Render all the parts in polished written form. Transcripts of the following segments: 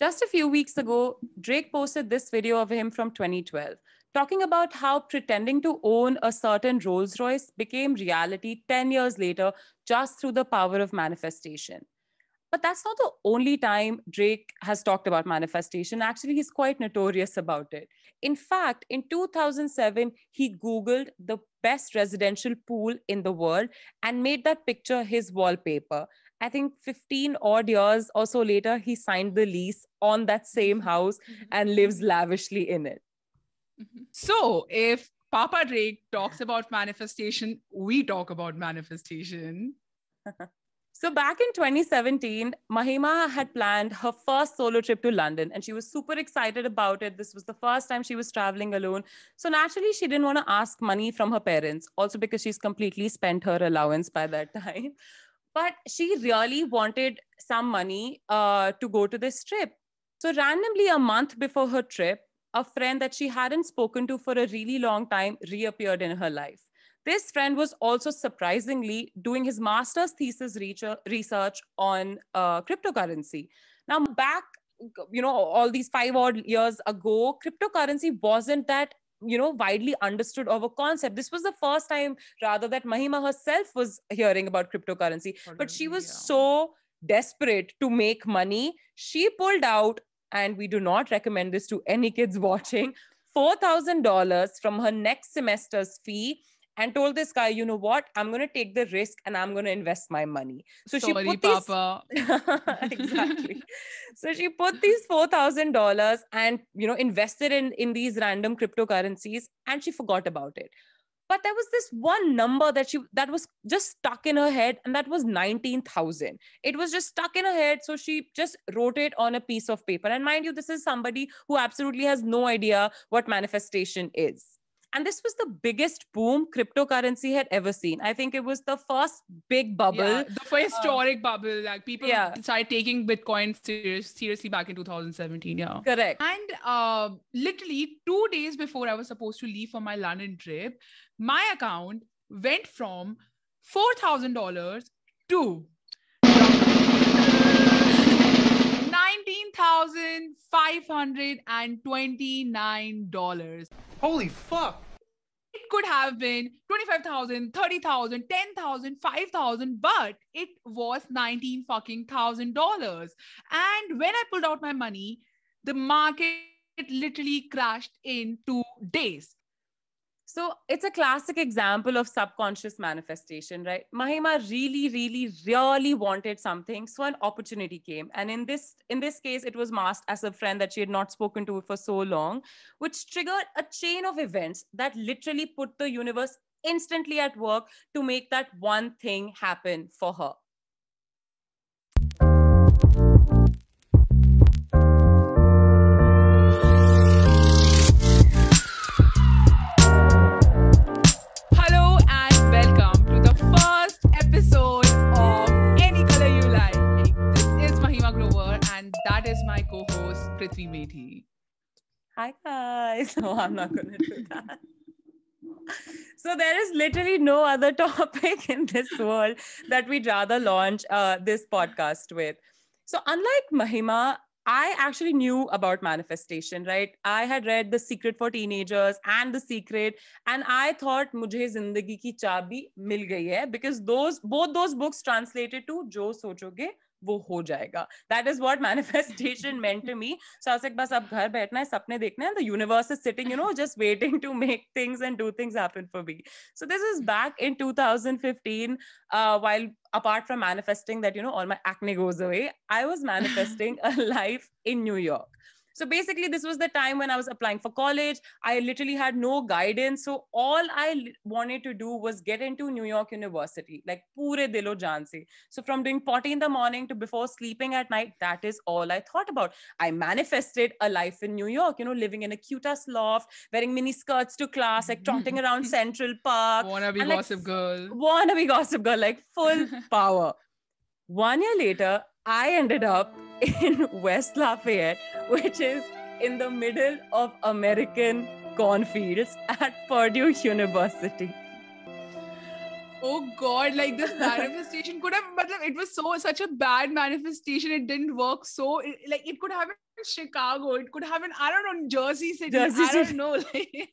Just a few weeks ago, Drake posted this video of him from 2012, talking about how pretending to own a certain Rolls Royce became reality 10 years later, just through the power of manifestation. But that's not the only time Drake has talked about manifestation. Actually, he's quite notorious about it. In fact, in 2007, he Googled the best residential pool in the world and made that picture his wallpaper. I think 15 odd years or so later, he signed the lease on that same house and lives lavishly in it. So if Papa Drake talks about manifestation, we talk about manifestation. So back in 2017, Mahima had planned her first solo trip to London and she was super excited about it. This was the first time she was traveling alone. So naturally, she didn't want to ask money from her parents, also because she's completely spent her allowance by that time. But she really wanted some money to go to this trip. So randomly, a month before her trip, a friend that she hadn't spoken to for a really long time reappeared in her life. This friend was also surprisingly doing his master's thesis research on cryptocurrency. Now back, you know, all these 5 odd years ago, cryptocurrency wasn't that, you know, widely understood of a concept. This was the first time rather that Mahima herself was hearing about cryptocurrency, but she was so desperate to make money. She pulled out, and we do not recommend this to any kids watching, $4,000 from her next semester's fee, and told this guy, you know what, I'm going to take the risk and I'm going to invest my money. So sorry, she put Papa. Exactly. So she put these $4,000 and, you know, invested in these random cryptocurrencies, and she forgot about it. But there was this one number that was just stuck in her head, and that was 19,000. It was just stuck in her head. So she just wrote it on a piece of paper. And mind you, this is somebody who absolutely has no idea what manifestation is. And this was the biggest boom cryptocurrency had ever seen. I think it was the first big bubble. Yeah, the first historic bubble. Like people started taking Bitcoin seriously back in 2017. Yeah, correct. And literally 2 days before I was supposed to leave for my London trip, my account went from $4,000 to $19,529. Holy fuck. It could have been 25,000, 30,000, 10,000, 5,000, but it was $19,000. And when I pulled out my money, the market literally crashed in 2 days. So it's a classic example of subconscious manifestation, right? Mahima really, really, really wanted something. So an opportunity came. And in this case, it was masked as a friend that she had not spoken to for so long, which triggered a chain of events that literally put the universe instantly at work to make that one thing happen for her. Co-host Kriti Methi. Hi guys. No, I'm not going to do that. So there is literally no other topic in this world that we'd rather launch this podcast with. So unlike Mahima, I actually knew about manifestation, right? I had read The Secret for Teenagers and The Secret, and I thought mujhe zindagi ki chabi mil gayi hai, because both those books translated to jo sochoge wo ho jayega. That is what manifestation meant to me. So I was like, bas ab ghar baithna hai, sapne dekhna hai. The universe is sitting, you know, just waiting to make things and do things happen for me. So this is back in 2015, while apart from manifesting that, you know, all my acne goes away, I was manifesting a life in New York. So basically, this was the time when I was applying for college. I literally had no guidance. So all I wanted to do was get into New York University, like pure dilo jaan se. So from doing potty in the morning to before sleeping at night, that is all I thought about. I manifested a life in New York, you know, living in a cute-ass loft, wearing mini skirts to class, like trotting around Central Park. Wannabe and, like, Gossip Girl. Wannabe Gossip Girl, like full power. 1 year later, I ended up in West Lafayette, which is in the middle of American cornfields at Purdue University. Oh God, like this manifestation could have, but it was such a bad manifestation. It didn't work. So like it could have in Chicago. It could have in, I don't know, Jersey City. Don't know. Like,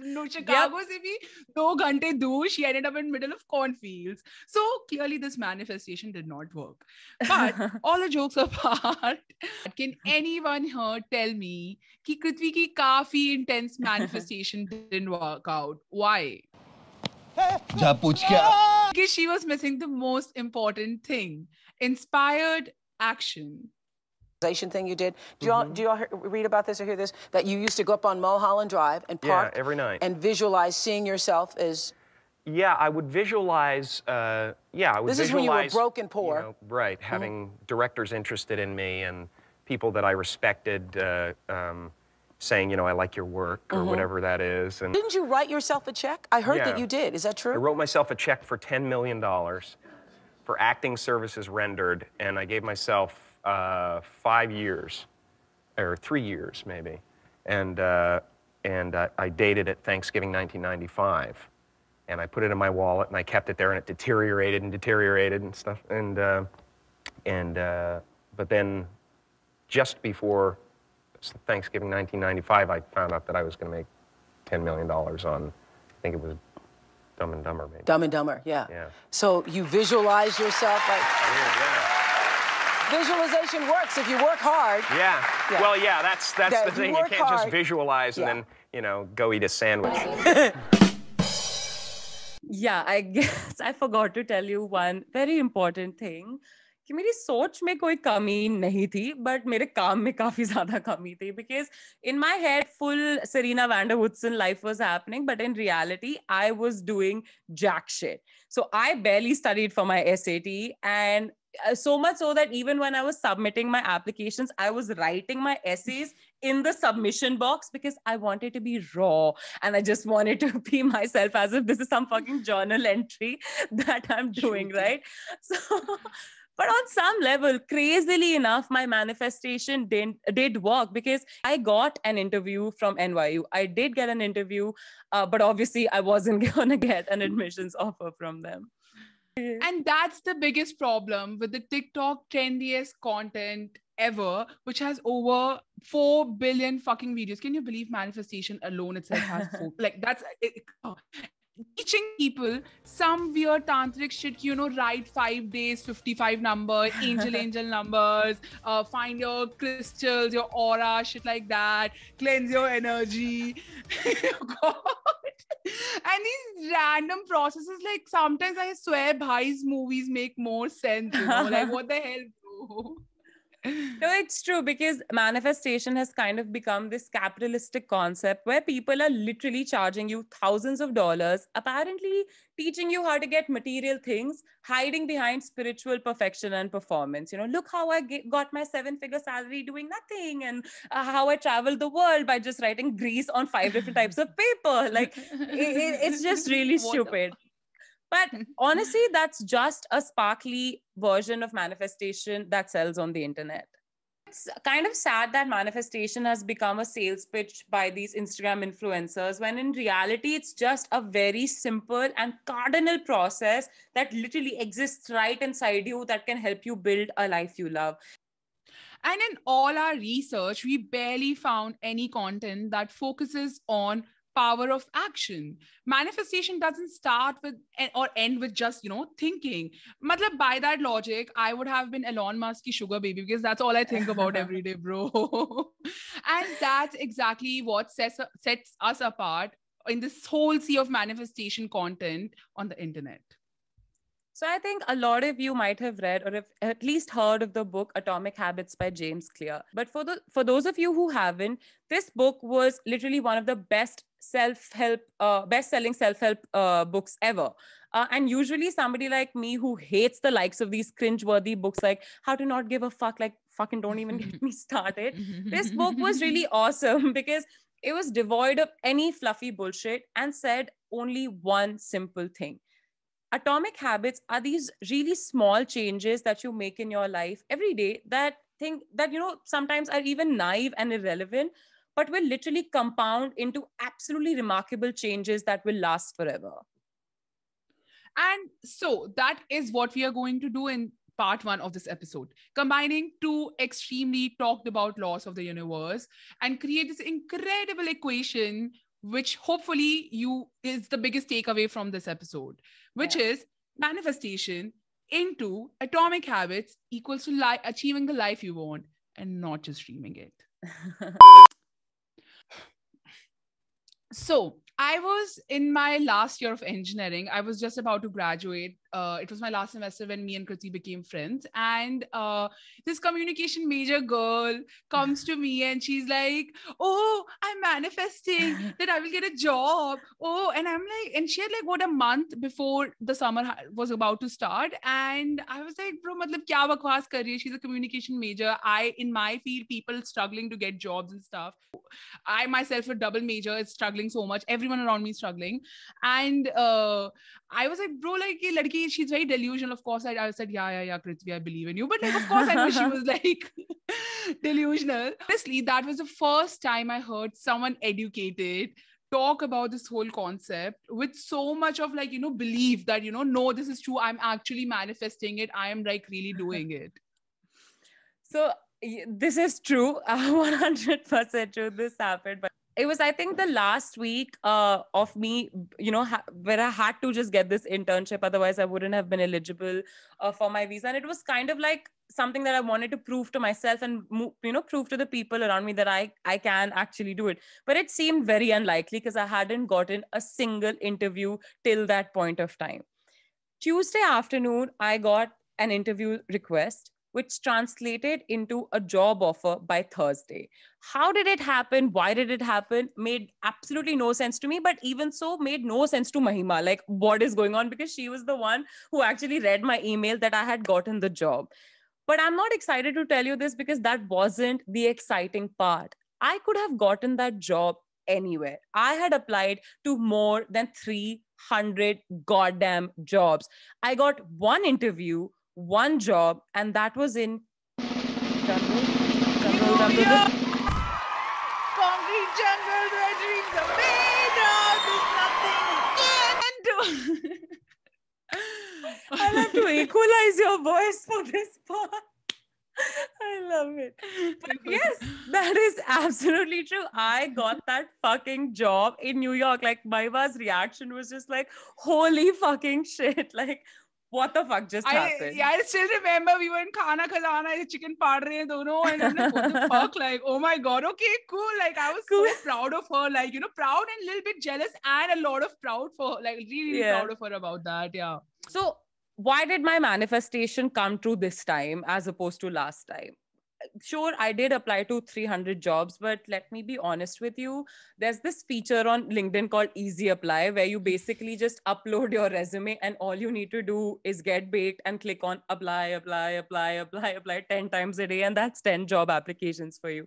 no, Chicago se bhi 2 ghante dur, she ended up in middle of cornfields. So clearly this manifestation did not work. But all the jokes apart, can anyone here tell me ki Kriti ki kafi intense manifestation didn't work out? Why? Because she was missing the most important thing. Inspired action. Thing you did. Do you all read about this or hear this? That you used to go up on Mulholland Drive and park. Yeah, every night. And visualize seeing yourself as... Yeah, I would visualize... This is when you were broke and poor. You know, right, having directors interested in me and people that I respected... saying, you know, I like your work or whatever that is. And didn't you write yourself a check? I heard that you did. Is that true? I wrote myself a check for $10 million for acting services rendered, and I gave myself 5 years, or 3 years maybe, and I dated it Thanksgiving 1995, and I put it in my wallet and I kept it there, and it deteriorated and stuff, but then just before Thanksgiving 1995, I found out that I was going to make $10 million on, I think it was Dumb and Dumber, maybe. Dumb and Dumber, yeah. So you visualize yourself like... Yeah. Visualization works if you work hard. Yeah. Well, yeah, that's the thing. You can't just visualize and then, you know, go eat a sandwich. Yeah, I guess I forgot to tell you one very important thing. कि मेरी सोच में कोई कमी नहीं थी, but मेरे काम में काफी ज़्यादा कमी थी, because in my head full Serena Vander Woodson life was happening, but in reality I was doing jack shit. So I barely studied for my SAT, and so much so that even when I was submitting my applications, I was writing my essays in the submission box because I wanted to be raw and I just wanted to be myself as if this is some fucking journal entry that I'm doing, right? So... But on some level, crazily enough, my manifestation did work because I got an interview from NYU. I did get an interview, but obviously I wasn't going to get an admissions offer from them. And that's the biggest problem with the TikTok trendiest content ever, which has over 4 billion fucking videos. Can you believe manifestation alone itself has 4? Like that's... Teaching people some weird tantric shit, you know, write 5 days, 55 number, angel numbers, find your crystals, your aura, shit like that, cleanse your energy. God. And these random processes, like sometimes I swear bhai's movies make more sense, you know, like what the hell, bro? No, it's true because manifestation has kind of become this capitalistic concept where people are literally charging you thousands of dollars, apparently teaching you how to get material things, hiding behind spiritual perfection and performance. You know, look how I got my 7-figure salary doing nothing, and how I traveled the world by just writing Greece on 5 different types of paper. Like, it's just really stupid. But honestly, that's just a sparkly version of manifestation that sells on the internet. It's kind of sad that manifestation has become a sales pitch by these Instagram influencers, when in reality, it's just a very simple and cardinal process that literally exists right inside you that can help you build a life you love. And in all our research, we barely found any content that focuses on power of action. Manifestation doesn't start with or end with just, you know, thinking. Matlab, by that logic, I would have been Elon Musk's sugar baby because that's all I think about every day, bro. And that's exactly what sets us apart in this whole sea of manifestation content on the internet. So I think a lot of you might have read or have at least heard of the book Atomic Habits by James Clear. But for those of you who haven't, this book was literally one of the best best-selling self-help books ever. And usually somebody like me who hates the likes of these cringeworthy books like How to Not Give a Fuck, like fucking don't even get me started. This book was really awesome because it was devoid of any fluffy bullshit and said only one simple thing. Atomic habits are these really small changes that you make in your life every day that, you know, sometimes are even naive and irrelevant, but will literally compound into absolutely remarkable changes that will last forever. And so that is what we are going to do in part one of this episode, combining two extremely talked about laws of the universe and create this incredible equation, which hopefully you is the biggest takeaway from this episode, which is manifestation into atomic habits equals to achieving the life you want and not just dreaming it. So I was in my last year of engineering. I was just about to graduate. It was my last semester when me and Kriti became friends. And this communication major girl comes to me and she's like, oh, I'm manifesting that I will get a job. Oh, and I'm like, and she had like, what, a month before the summer was about to start. And I was like, bro, matlab kya bakwas kar rahi hai? She's a communication major. In my field, people struggling to get jobs and stuff. I myself, a double major, is struggling so much. Everyone around me is struggling. And I was like, bro, like, she's very delusional. Of course, I said, yeah, Kriti, I believe in you. But like, of course, I know she was like delusional. Honestly, that was the first time I heard someone educated talk about this whole concept with so much of like, belief that, no, this is true. I'm actually manifesting it. I am like really doing it. So this is true. 100% true. This happened. But it was, I think, the last week of me, where I had to just get this internship. Otherwise, I wouldn't have been eligible for my visa. And it was kind of like something that I wanted to prove to myself and, prove to the people around me that I can actually do it. But it seemed very unlikely because I hadn't gotten a single interview till that point of time. Tuesday afternoon, I got an interview request, which translated into a job offer by Thursday. How did it happen? Why did it happen? Made absolutely no sense to me, but even so made no sense to Mahima. Like, what is going on? Because she was the one who actually read my email that I had gotten the job. But I'm not excited to tell you this because that wasn't the exciting part. I could have gotten that job anywhere. I had applied to more than 300 goddamn jobs. I got one interview, one job, and that was in Congress General Reddy, the mayor, nothing can do. I'll have to equalize your voice for this part. I love it. But yes, that is absolutely true. I got that fucking job in New York. Like, Maiva's reaction was just like, holy fucking shit. Like, what the fuck just happened? Yeah, I still remember we were in Khana Khazana, chicken padre, dono, and I'm like, what the fuck? Like, oh my God, okay, cool. Like, I was cool. So proud of her, like, proud and a little bit jealous and a lot of proud for, like, really proud of her about that. Yeah. So why did my manifestation come true this time as opposed to last time? Sure, I did apply to 300 jobs, but let me be honest with you. There's this feature on LinkedIn called Easy Apply, where you basically just upload your resume and all you need to do is get baked and click on apply 10 times a day. And that's 10 job applications for you.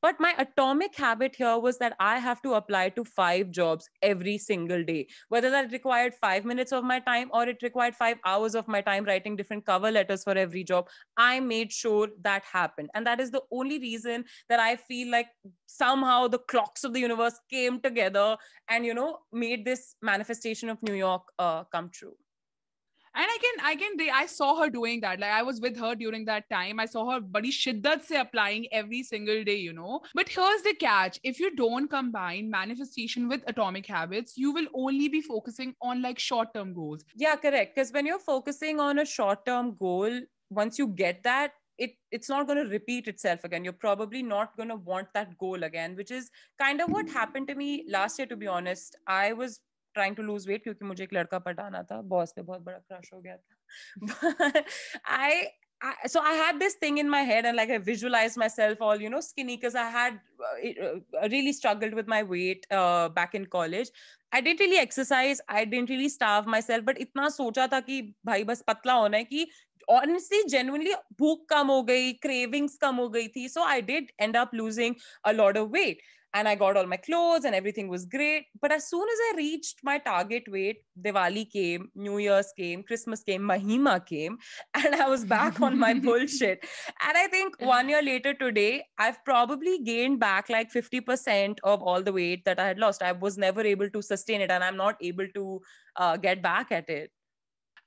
But my atomic habit here was that I have to apply to 5 jobs every single day, whether that required 5 minutes of my time or it required 5 hours of my time writing different cover letters for every job. I made sure that happened. And that is the only reason that I feel like somehow the clocks of the universe came together and, made this manifestation of New York come true. And I saw her doing that. Like, I was with her during that time. I saw her badi shiddat se applying every single day, But here's the catch. If you don't combine manifestation with atomic habits, you will only be focusing on like short-term goals. Yeah, correct. Because when you're focusing on a short-term goal, once you get that, it's not going to repeat itself again. You're probably not going to want that goal again, which is kind of what happened to me last year, to be honest. I was trying to lose weight because I had a guy padana tha. Boss pe bahut bada crush ho gaya tha. But so I had this thing in my head and like I visualized myself all, skinny because I had really struggled with my weight back in college. I didn't really exercise. I didn't really starve myself. But itna socha tha ki bhai bas patla hona hai ki honestly, genuinely, bhook kam ho gayi, cravings kam ho gayi thi. So I did end up losing a lot of weight. And I got all my clothes and everything was great. But as soon as I reached my target weight, Diwali came, New Year's came, Christmas came, Mahima came, and I was back on my bullshit. And I think 1 year later today, I've probably gained back like 50% of all the weight that I had lost. I was never able to sustain it and I'm not able to get back at it.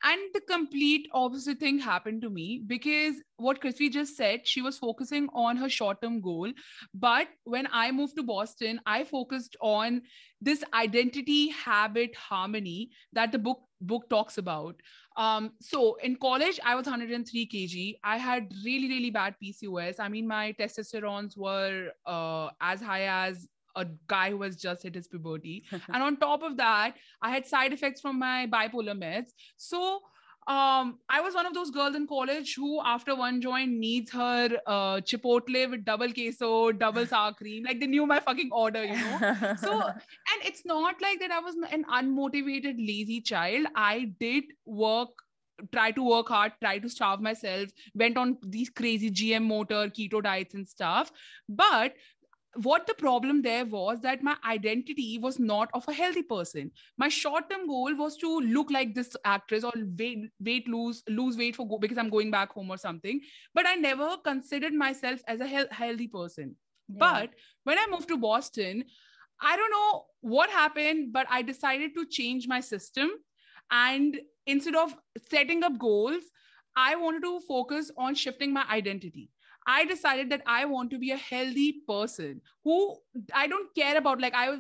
And the complete opposite thing happened to me, because what Kriti just said, she was focusing on her short-term goal. But when I moved to Boston, I focused on this identity, habit, harmony that the book talks about. So in college, I was 103 kg. I had really, really bad PCOS. I mean, my testosterones were as high as a guy who has just hit his puberty. And on top of that, I had side effects from my bipolar meds. So I was one of those girls in college who, after one joint, needs her chipotle with double queso, double sour cream. Like, they knew my fucking order, you know? So, and it's not like that I was an unmotivated, lazy child. I did work hard, try to starve myself, went on these crazy GM motor, keto diets and stuff. But what the problem there was that my identity was not of a healthy person. My short-term goal was to look like this actress or lose weight because I'm going back home or something. But I never considered myself as a healthy person. Yeah. But when I moved to Boston, I don't know what happened, but I decided to change my system. And instead of setting up goals, I wanted to focus on shifting my identity. I decided that I want to be a healthy person who I don't care about. Like, I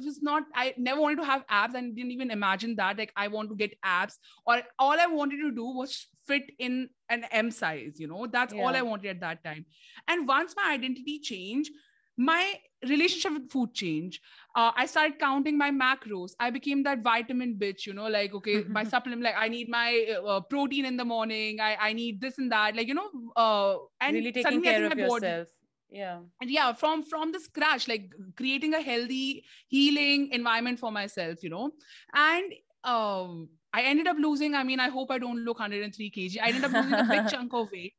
never wanted to have abs and didn't even imagine that. Like, I want to get abs, or all I wanted to do was fit in an M size, you know, that's all I wanted at that time. And once my identity changed, my relationship with food changed. I started counting my macros. I became that vitamin bitch, you know, like, okay, my supplement, like I need my protein in the morning. I need this and that, like, you know, and really taking care of yourself. Yeah. And yeah, from the scratch, like creating a healthy, healing environment for myself, you know, and, I ended up losing, I mean, I hope I don't look 103 kg. I ended up losing a big chunk of weight.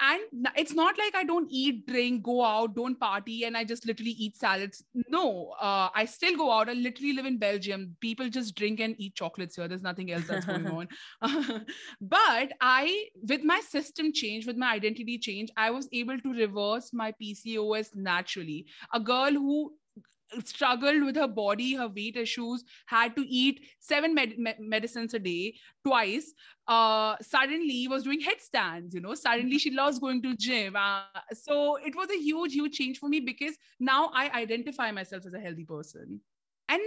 And it's not like I don't eat, drink, go out, don't party, and I just literally eat salads. No, I still go out. I literally live in Belgium. People just drink and eat chocolates here. There's nothing else that's going on. But with my system change, with my identity change, I was able to reverse my PCOS naturally. A girl who struggled with her body, her weight issues, had to eat 7 medicines a day, twice, suddenly was doing headstands, you know, suddenly she loves going to gym. So it was a huge, huge change for me, because now I identify myself as a healthy person. And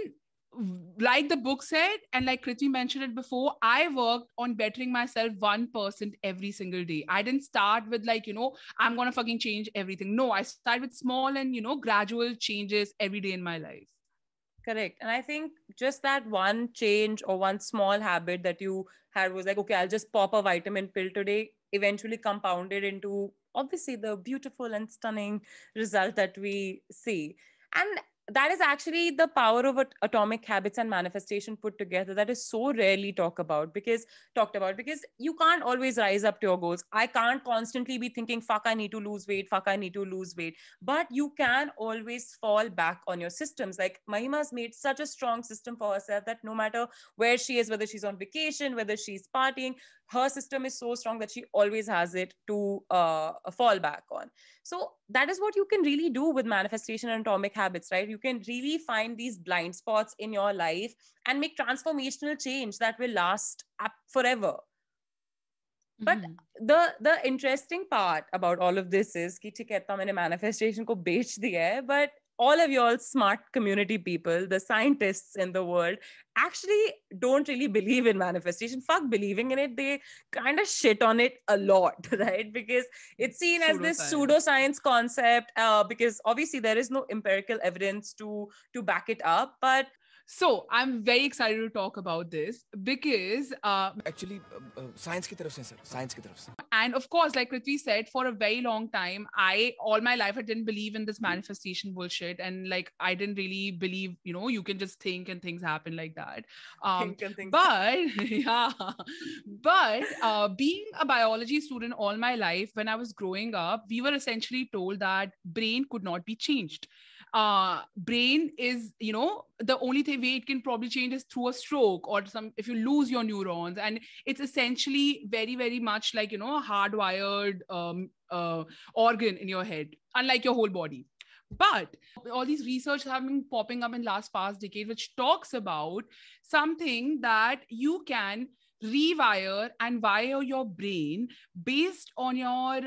like the book said, and like Kriti mentioned it before, I worked on bettering myself 1% every single day. I didn't start with like, you know, I'm going to fucking change everything. No, I started with small and, you know, gradual changes every day in my life. Correct. And I think just that one change or one small habit that you had was like, okay, I'll just pop a vitamin pill today, eventually compounded into obviously the beautiful and stunning result that we see. And that is actually the power of atomic habits and manifestation put together that is so rarely talked about because you can't always rise up to your goals. I can't constantly be thinking, fuck, I need to lose weight. But you can always fall back on your systems. Like Mahima's made such a strong system for herself that no matter where she is, whether she's on vacation, whether she's partying, her system is so strong that she always has it to fall back on. So that is what you can really do with manifestation and atomic habits, right? You can really find these blind spots in your life and make transformational change that will last forever. Mm-hmm. But the interesting part about all of this is that I have manifestation ko bech diya hai, but all of y'all smart community people, the scientists in the world, actually don't really believe in manifestation. Fuck believing in it. They kind of shit on it a lot, right? Because it's seen as this pseudoscience concept, because obviously there is no empirical evidence to back it up. But so I'm very excited to talk about this because actually science ki taraf se, sir. Science ki taraf se. And of course, like Kriti said, for a very long time, all my life, I didn't believe in this manifestation bullshit. And like, I didn't really believe, you know, you can just think and things happen like that. But being a biology student all my life, when I was growing up, we were essentially told that brain could not be changed. Brain is, you know, the only way it can probably change is through a stroke or if you lose your neurons. And it's essentially very, very much like, you know, a hardwired organ in your head, unlike your whole body. But all these research have been popping up in the past decade, which talks about something that you can rewire and wire your brain based on your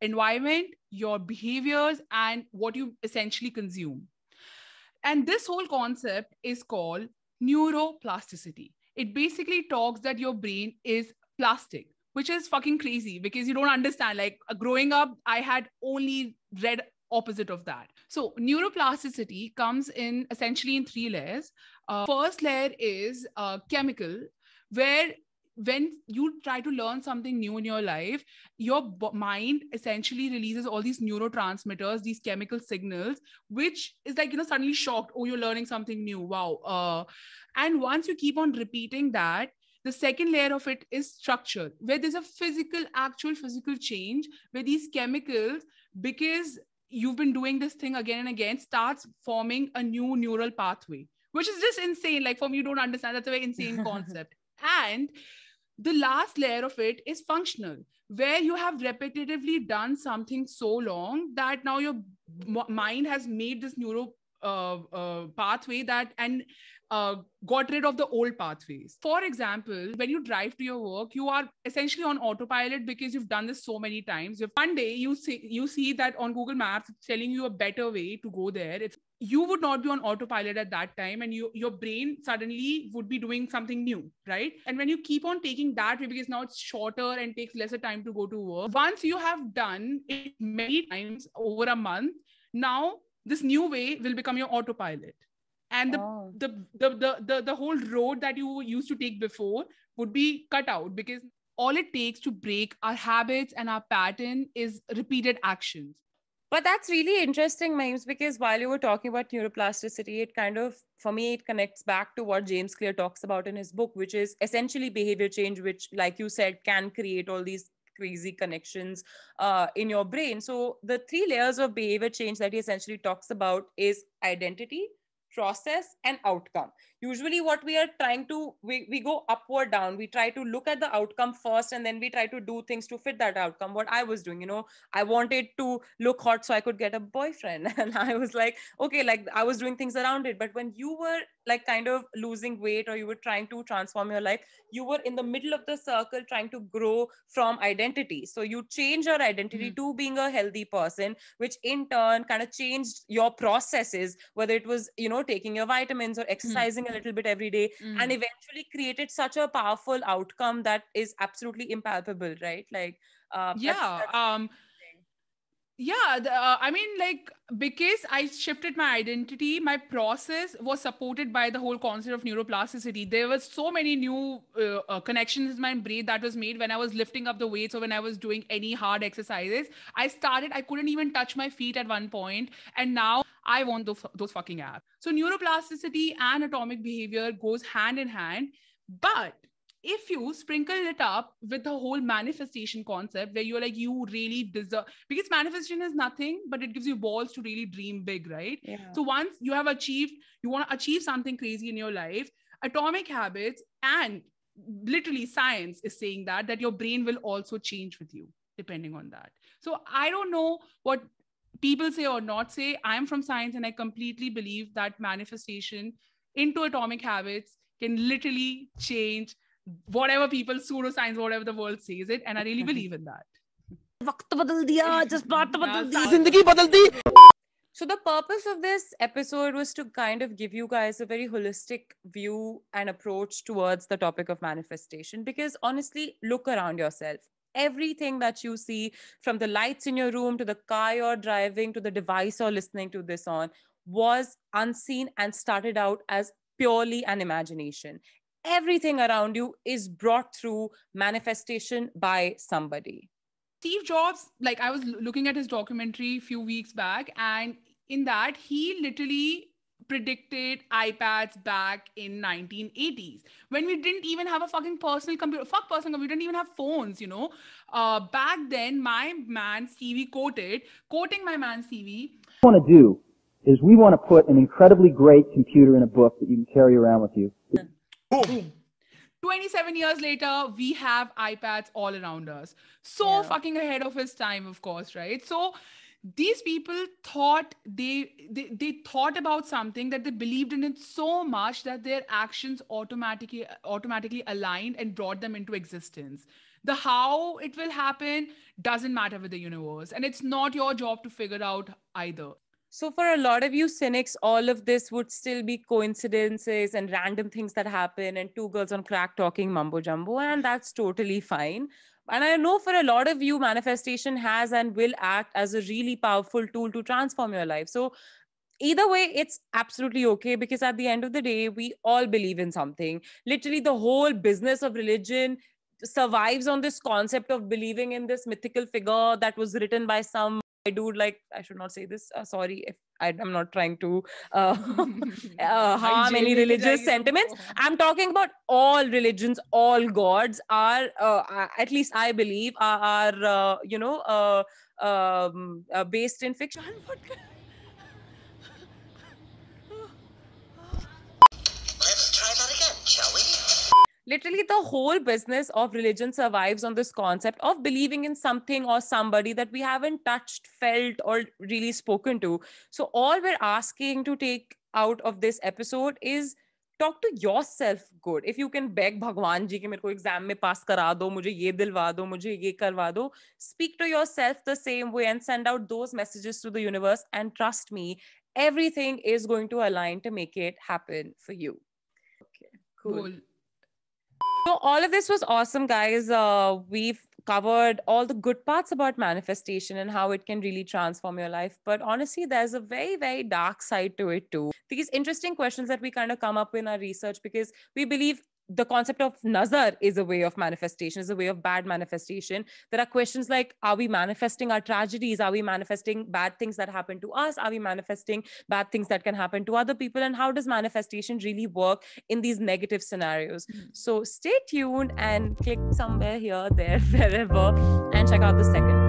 environment, your behaviors, and what you essentially consume. And this whole concept is called neuroplasticity. It basically talks that your brain is plastic, which is fucking crazy because you don't understand. Like growing up, I had only read opposite of that. So neuroplasticity comes in essentially in three layers. First layer is chemical, where when you try to learn something new in your life, your mind essentially releases all these neurotransmitters, these chemical signals, which is like, you know, suddenly shocked. Oh, you're learning something new. Wow. And once you keep on repeating that, the second layer of it is structure, where there's a physical, actual physical change, where these chemicals, because you've been doing this thing again and again, starts forming a new neural pathway, which is just insane. Like for me, you don't understand. That's a very insane concept. And the last layer of it is functional, where you have repetitively done something so long that now your mind has made this neural pathway that and got rid of the old pathways. For example, when you drive to your work, you are essentially on autopilot because you've done this so many times. If one day you see that on Google Maps, it's telling you a better way to go there. You would not be on autopilot at that time, and your brain suddenly would be doing something new, right? And when you keep on taking that way, because now it's shorter and takes lesser time to go to work, once you have done it many times over a month, now this new way will become your autopilot. And the whole road that you used to take before would be cut out, because all it takes to break our habits and our pattern is repeated actions. But that's really interesting, Mahims, because while you were talking about neuroplasticity, it kind of, for me, it connects back to what James Clear talks about in his book, which is essentially behavior change, which, like you said, can create all these crazy connections in your brain. So the three layers of behavior change that he essentially talks about is identity, process, and outcome. Usually what we are trying to, we go upward down, we try to look at the outcome first, and then we try to do things to fit that outcome. What I was doing, you know, I wanted to look hot so I could get a boyfriend. And I was like, okay, like I was doing things around it. But when you were like kind of losing weight, or you were trying to transform your life, you were in the middle of the circle trying to grow from identity. So you change your identity to being a healthy person, which in turn kind of changed your processes, whether it was, you know, taking your vitamins or exercising a little bit every day, and eventually created such a powerful outcome that is absolutely impalpable, right? Like, I mean, like, because I shifted my identity, my process was supported by the whole concept of neuroplasticity. There were so many new connections in my brain that was made when I was lifting up the weights or when I was doing any hard exercises. I couldn't even touch my feet at one point. And now I want those fucking apps. So neuroplasticity and atomic behavior goes hand in hand. But if you sprinkle it up with the whole manifestation concept, where you're like, you really deserve, because manifestation is nothing, but it gives you balls to really dream big, right? Yeah. So once you have achieved, you want to achieve something crazy in your life, atomic habits and literally science is saying that your brain will also change with you, depending on that. So I don't know what people say or not say. I'm from science, and I completely believe that manifestation into atomic habits can literally change whatever people, pseudoscience, whatever the world says it, and I really believe in that. So the purpose of this episode was to kind of give you guys a very holistic view and approach towards the topic of manifestation, because honestly, look around yourself. Everything that you see, from the lights in your room to the car you're driving to the device you're listening to this on, was unseen and started out as purely an imagination. Everything around you is brought through manifestation by somebody. Steve Jobs, like I was looking at his documentary a few weeks back, and in that he literally predicted iPads back in 1980s, when we didn't even have a fucking personal computer. Fuck personal computer, we didn't even have phones, you know. Back then, my man Stevie quoting my man Stevie, "What we want to do is we want to put an incredibly great computer in a book that you can carry around with you." Boom. 27 years later, we have iPads all around us. So fucking ahead of his time, of course, right? So These people thought they thought about something that they believed in it so much that their actions automatically aligned and brought them into existence. The how it will happen doesn't matter with the universe, and it's not your job to figure out either. So for a lot of you cynics, all of this would still be coincidences and random things that happen and two girls on crack talking mumbo jumbo, and that's totally fine. And I know for a lot of you, manifestation has and will act as a really powerful tool to transform your life. So either way, it's absolutely okay, because at the end of the day, we all believe in something. Literally, the whole business of religion survives on this concept of believing in this mythical figure that was written by some dude. Like, I should not say this. Sorry if I'm not trying to harm any religious sentiments. I'm talking about all religions, all gods are, at least I believe, are based in fiction. Let's try that again, shall we? Literally, the whole business of religion survives on this concept of believing in something or somebody that we haven't touched, felt, or really spoken to. So all we're asking to take out of this episode is talk to yourself good. If you can beg Bhagwan Ji ki mere ko exam mein pass kara do, mujhe ye dilwa do, mujhe ye karwa do, speak to yourself the same way and send out those messages to the universe. And trust me, everything is going to align to make it happen for you. Okay, cool. So all of this was awesome, guys. We've covered all the good parts about manifestation and how it can really transform your life. But honestly, there's a very, very dark side to it too. These interesting questions that we kind of come up with in our research, because we believe the concept of Nazar is a way of manifestation, is a way of bad manifestation. There are questions like, are we manifesting our tragedies? Are we manifesting bad things that happen to us? Are we manifesting bad things that can happen to other people? And how does manifestation really work in these negative scenarios? So stay tuned and click somewhere here, there, wherever, and check out The Secret.